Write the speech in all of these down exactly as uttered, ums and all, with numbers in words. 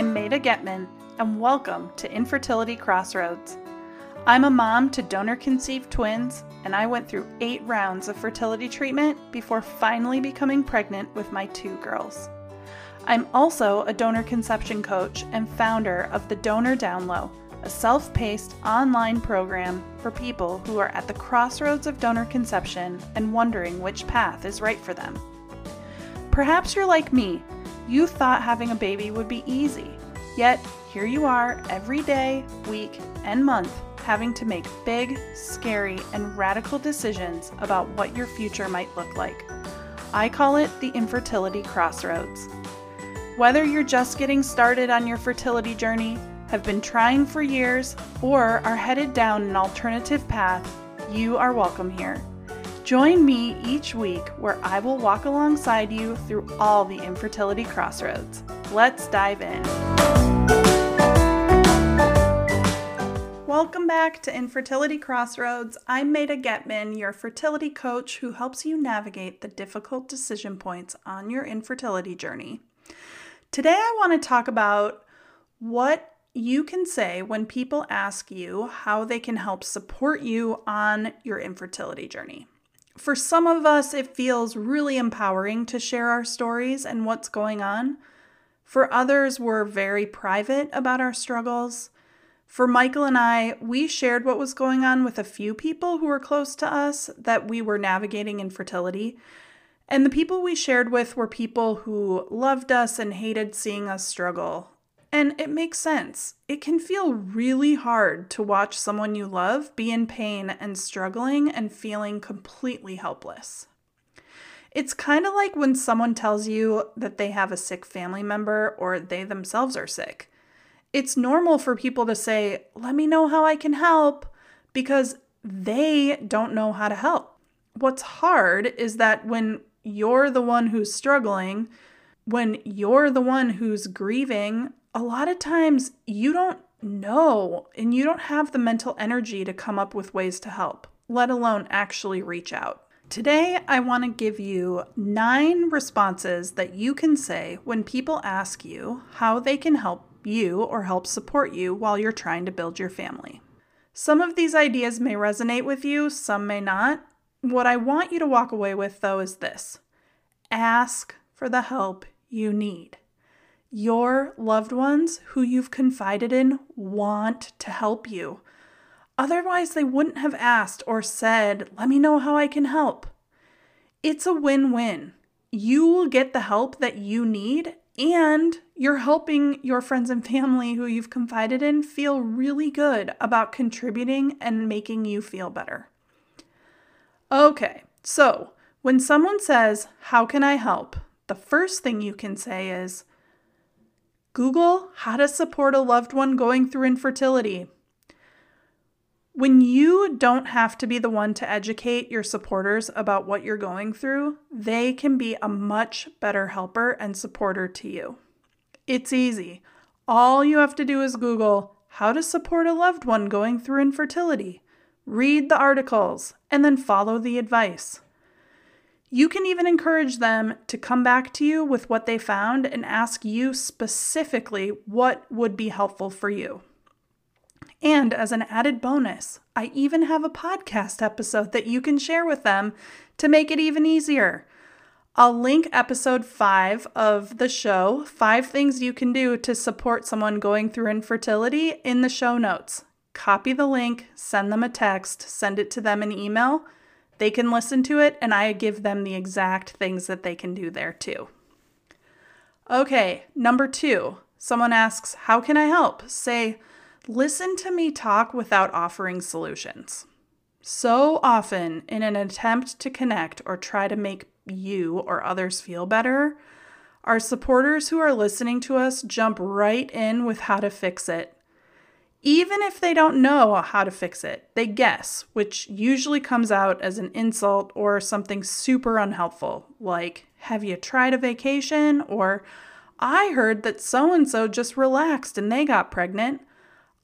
I'm Maida Getman, and welcome to Infertility Crossroads. I'm a mom to donor-conceived twins, and I went through eight rounds of fertility treatment before finally becoming pregnant with my two girls. I'm also a donor conception coach and founder of The Donor Downlow, a self-paced online program for people who are at the crossroads of donor conception and wondering which path is right for them. Perhaps you're like me. You thought having a baby would be easy, yet here you are every day, week, and month having to make big, scary, and radical decisions about what your future might look like. I call it the infertility crossroads. Whether you're just getting started on your fertility journey, have been trying for years, or are headed down an alternative path, you are welcome here. Join me each week where I will walk alongside you through all the infertility crossroads. Let's dive in. Welcome back to Infertility Crossroads. I'm Maida Getman, your fertility coach who helps you navigate the difficult decision points on your infertility journey. Today I want to talk about what you can say when people ask you how they can help support you on your infertility journey. For some of us, it feels really empowering to share our stories and what's going on. For others, we're very private about our struggles. For Michael and I, we shared what was going on with a few people who were close to us that we were navigating infertility. And the people we shared with were people who loved us and hated seeing us struggle. And it makes sense. It can feel really hard to watch someone you love be in pain and struggling and feeling completely helpless. It's kind of like when someone tells you that they have a sick family member or they themselves are sick. It's normal for people to say, "Let me know how I can help," because they don't know how to help. What's hard is that when you're the one who's struggling, when you're the one who's grieving, a lot of times you don't know and you don't have the mental energy to come up with ways to help, let alone actually reach out. Today, I want to give you nine responses that you can say when people ask you how they can help you or help support you while you're trying to build your family. Some of these ideas may resonate with you, some may not. What I want you to walk away with, though, is this: ask for the help you need. Your loved ones who you've confided in want to help you. Otherwise, they wouldn't have asked or said, "Let me know how I can help." It's a win-win. You will get the help that you need, and you're helping your friends and family who you've confided in feel really good about contributing and making you feel better. Okay, so when someone says, "How can I help?" the first thing you can say is, Google how to support a loved one going through infertility. When you don't have to be the one to educate your supporters about what you're going through, they can be a much better helper and supporter to you. It's easy. All you have to do is Google how to support a loved one going through infertility, read the articles, and then follow the advice. You can even encourage them to come back to you with what they found and ask you specifically what would be helpful for you. And as an added bonus, I even have a podcast episode that you can share with them to make it even easier. I'll link episode five of the show, Five Things You Can Do to Support Someone Going Through Infertility, in the show notes. Copy the link, send them a text, send it to them in email. They can listen to it, and I give them the exact things that they can do there too. Okay, number two, someone asks, "How can I help?" Say, "Listen to me talk without offering solutions." So often, in an attempt to connect or try to make you or others feel better, our supporters who are listening to us jump right in with how to fix it. Even if they don't know how to fix it, they guess, which usually comes out as an insult or something super unhelpful, like, "Have you tried a vacation?" or "I heard that so-and-so just relaxed and they got pregnant."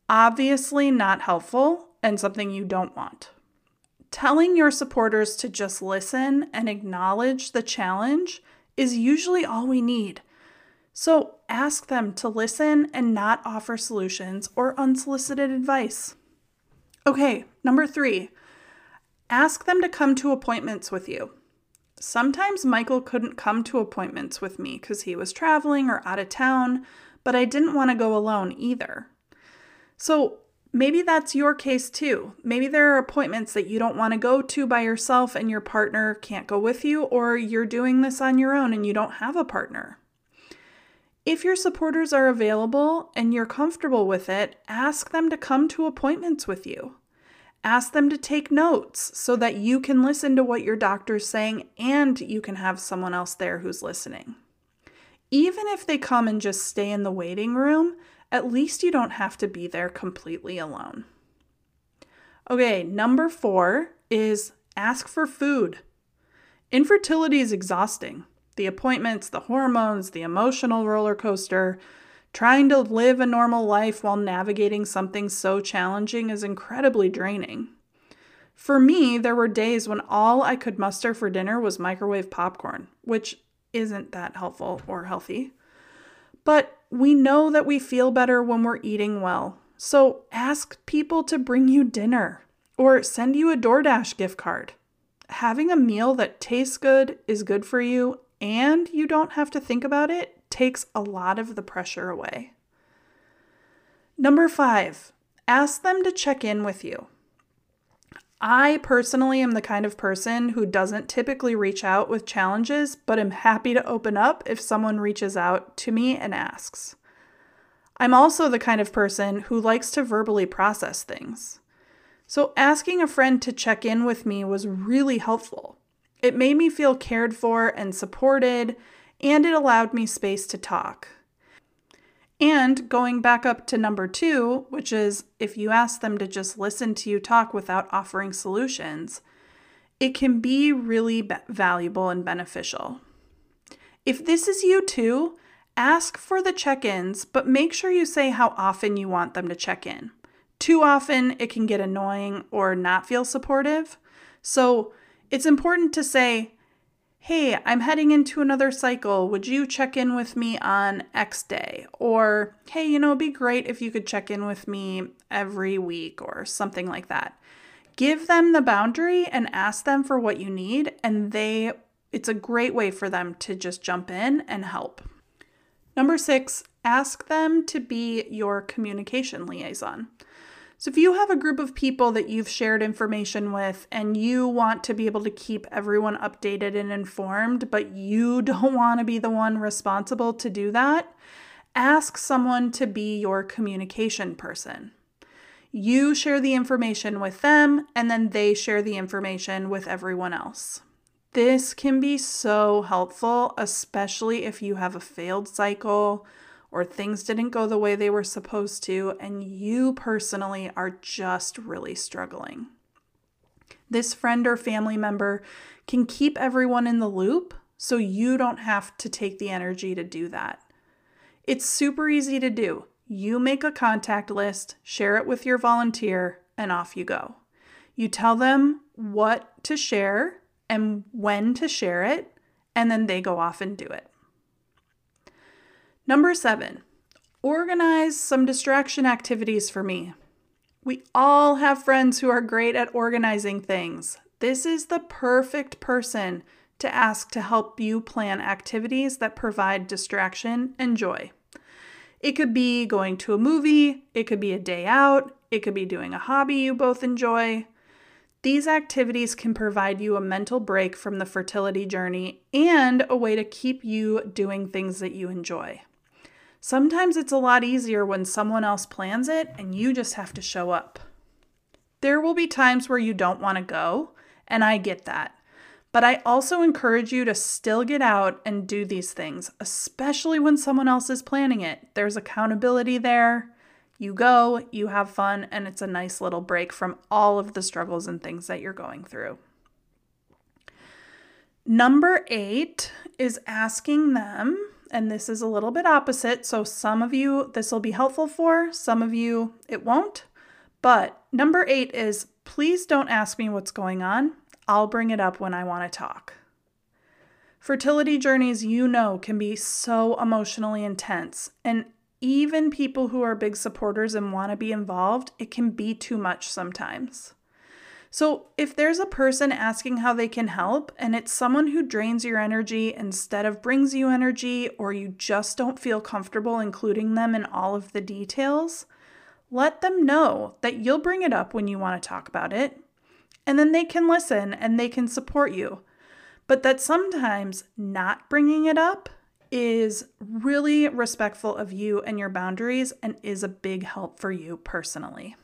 Obviously not helpful and something you don't want. Telling your supporters to just listen and acknowledge the challenge is usually all we need. So ask them to listen and not offer solutions or unsolicited advice. Okay, number three, ask them to come to appointments with you. Sometimes Michael couldn't come to appointments with me because he was traveling or out of town, but I didn't want to go alone either. So maybe that's your case too. Maybe there are appointments that you don't want to go to by yourself and your partner can't go with you, or you're doing this on your own and you don't have a partner. If your supporters are available and you're comfortable with it, ask them to come to appointments with you. Ask them to take notes so that you can listen to what your doctor's saying and you can have someone else there who's listening. Even if they come and just stay in the waiting room, at least you don't have to be there completely alone. Okay, number four is ask for food. Infertility is exhausting. The appointments, the hormones, the emotional roller coaster, trying to live a normal life while navigating something so challenging is incredibly draining. For me, there were days when all I could muster for dinner was microwave popcorn, which isn't that helpful or healthy. But we know that we feel better when we're eating well. So ask people to bring you dinner or send you a DoorDash gift card. Having a meal that tastes good, is good for you, and you don't have to think about it takes a lot of the pressure away. Number five, ask them to check in with you. I personally am the kind of person who doesn't typically reach out with challenges, but am happy to open up if someone reaches out to me and asks. I'm also the kind of person who likes to verbally process things. So asking a friend to check in with me was really helpful. It made me feel cared for and supported, and it allowed me space to talk. And going back up to number two, which is if you ask them to just listen to you talk without offering solutions, it can be really be- valuable and beneficial. If this is you too, ask for the check-ins, but make sure you say how often you want them to check in. Too often, it can get annoying or not feel supportive. So it's important to say, hey, I'm heading into another cycle. Would you check in with me on X day? Or, hey, you know, it'd be great if you could check in with me every week or something like that. Give them the boundary and ask them for what you need, and they it's a great way for them to just jump in and help. Number six, ask them to be your communication liaison. So if you have a group of people that you've shared information with and you want to be able to keep everyone updated and informed, but you don't want to be the one responsible to do that, ask someone to be your communication person. You share the information with them, and then they share the information with everyone else. This can be so helpful, especially if you have a failed cycle, or things didn't go the way they were supposed to, and you personally are just really struggling. This friend or family member can keep everyone in the loop, so you don't have to take the energy to do that. It's super easy to do. You make a contact list, share it with your volunteer, and off you go. You tell them what to share and when to share it, and then they go off and do it. Number seven, organize some distraction activities for me. We all have friends who are great at organizing things. This is the perfect person to ask to help you plan activities that provide distraction and joy. It could be going to a movie, it could be a day out, it could be doing a hobby you both enjoy. These activities can provide you a mental break from the fertility journey and a way to keep you doing things that you enjoy. Sometimes it's a lot easier when someone else plans it and you just have to show up. There will be times where you don't want to go, and I get that. But I also encourage you to still get out and do these things, especially when someone else is planning it. There's accountability there. You go, you have fun, and it's a nice little break from all of the struggles and things that you're going through. Number eight is asking them, and this is a little bit opposite, so some of you this will be helpful for, some of you it won't, but number eight is, please don't ask me what's going on. I'll bring it up when I want to talk. Fertility journeys, you know, can be so emotionally intense, and even people who are big supporters and want to be involved, it can be too much sometimes. So if there's a person asking how they can help, and it's someone who drains your energy instead of brings you energy, or you just don't feel comfortable including them in all of the details, let them know that you'll bring it up when you want to talk about it, and then they can listen and they can support you. But that sometimes not bringing it up is really respectful of you and your boundaries and is a big help for you personally.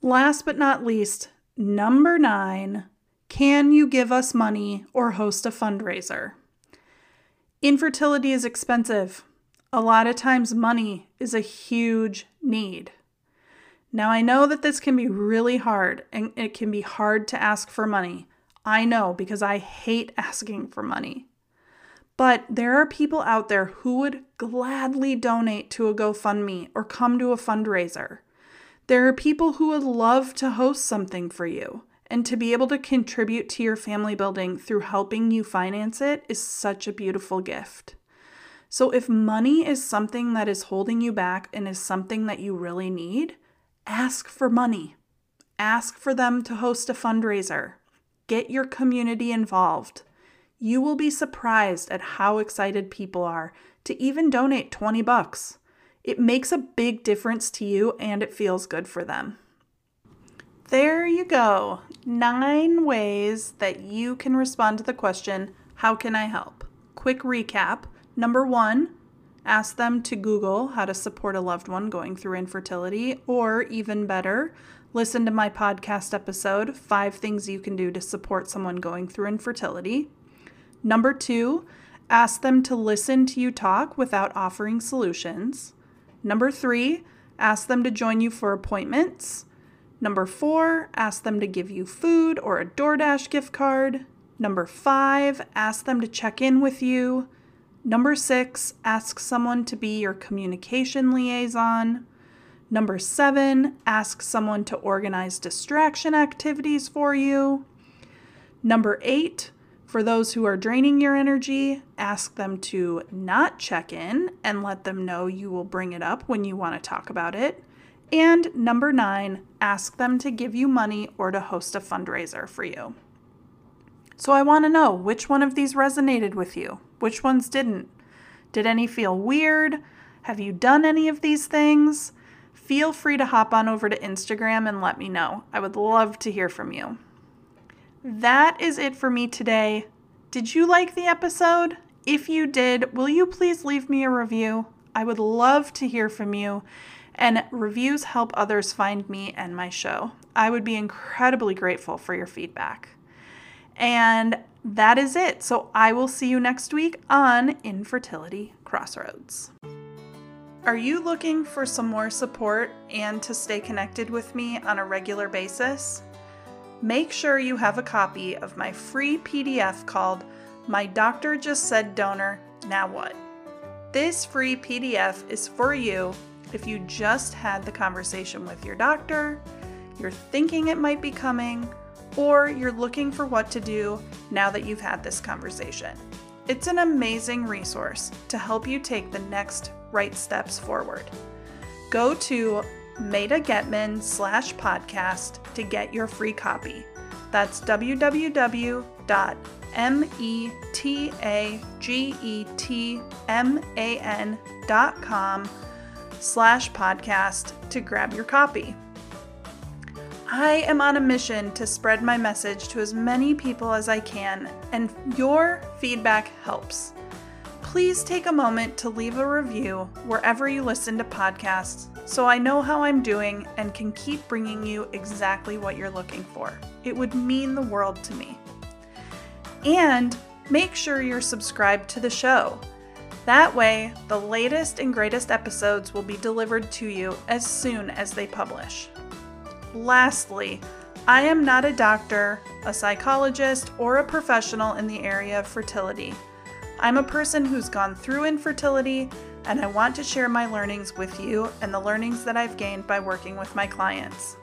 Last but not least, number nine, can you give us money or host a fundraiser? Infertility is expensive. A lot of times money is a huge need. Now I know that this can be really hard and it can be hard to ask for money. I know because I hate asking for money. But there are people out there who would gladly donate to a GoFundMe or come to a fundraiser. There are people who would love to host something for you, and to be able to contribute to your family building through helping you finance it is such a beautiful gift. So if money is something that is holding you back and is something that you really need, ask for money. Ask for them to host a fundraiser. Get your community involved. You will be surprised at how excited people are to even donate twenty bucks. It makes a big difference to you and it feels good for them. There you go. Nine ways that you can respond to the question, how can I help? Quick recap. Number one, ask them to Google how to support a loved one going through infertility, or even better, listen to my podcast episode, Five Things You Can Do to Support Someone Going Through Infertility. Number two, ask them to listen to you talk without offering solutions. Number three, ask them to join you for appointments. Number four, ask them to give you food or a DoorDash gift card. Number five, ask them to check in with you. Number six, ask someone to be your communication liaison. Number seven, ask someone to organize distraction activities for you. Number eight, for those who are draining your energy, ask them to not check in and let them know you will bring it up when you want to talk about it. And number nine, ask them to give you money or to host a fundraiser for you. So I want to know which one of these resonated with you, which ones didn't. Did any feel weird? Have you done any of these things? Feel free to hop on over to Instagram and let me know. I would love to hear from you. That is it for me today. Did you like the episode? If you did, will you please leave me a review? I would love to hear from you, and reviews help others find me and my show. I would be incredibly grateful for your feedback. And that is it. So I will see you next week on Infertility Crossroads. Are you looking for some more support and to stay connected with me on a regular basis? Make sure you have a copy of my free P D F called My Doctor Just Said Donor, Now What? This free P D F is for you if you just had the conversation with your doctor, you're thinking it might be coming, or you're looking for what to do now that you've had this conversation. It's an amazing resource to help you take the next right steps forward. Go to Maida Getman slash podcast to get your free copy. That's www.metagetman.com slash podcast to grab your copy. I am on a mission to spread my message to as many people as I can, and your feedback helps. Please take a moment to leave a review wherever you listen to podcasts so I know how I'm doing and can keep bringing you exactly what you're looking for. It would mean the world to me. And make sure you're subscribed to the show. That way, the latest and greatest episodes will be delivered to you as soon as they publish. Lastly, I am not a doctor, a psychologist, or a professional in the area of fertility. I'm a person who's gone through infertility, and I want to share my learnings with you and the learnings that I've gained by working with my clients.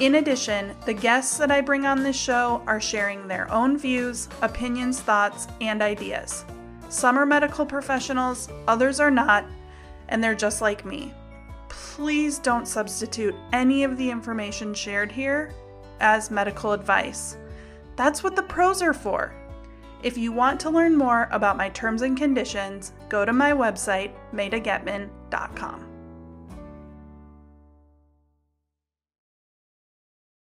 In addition, the guests that I bring on this show are sharing their own views, opinions, thoughts, and ideas. Some are medical professionals, others are not, and they're just like me. Please don't substitute any of the information shared here as medical advice. That's what the pros are for. If you want to learn more about my terms and conditions, go to my website, maida getman dot com.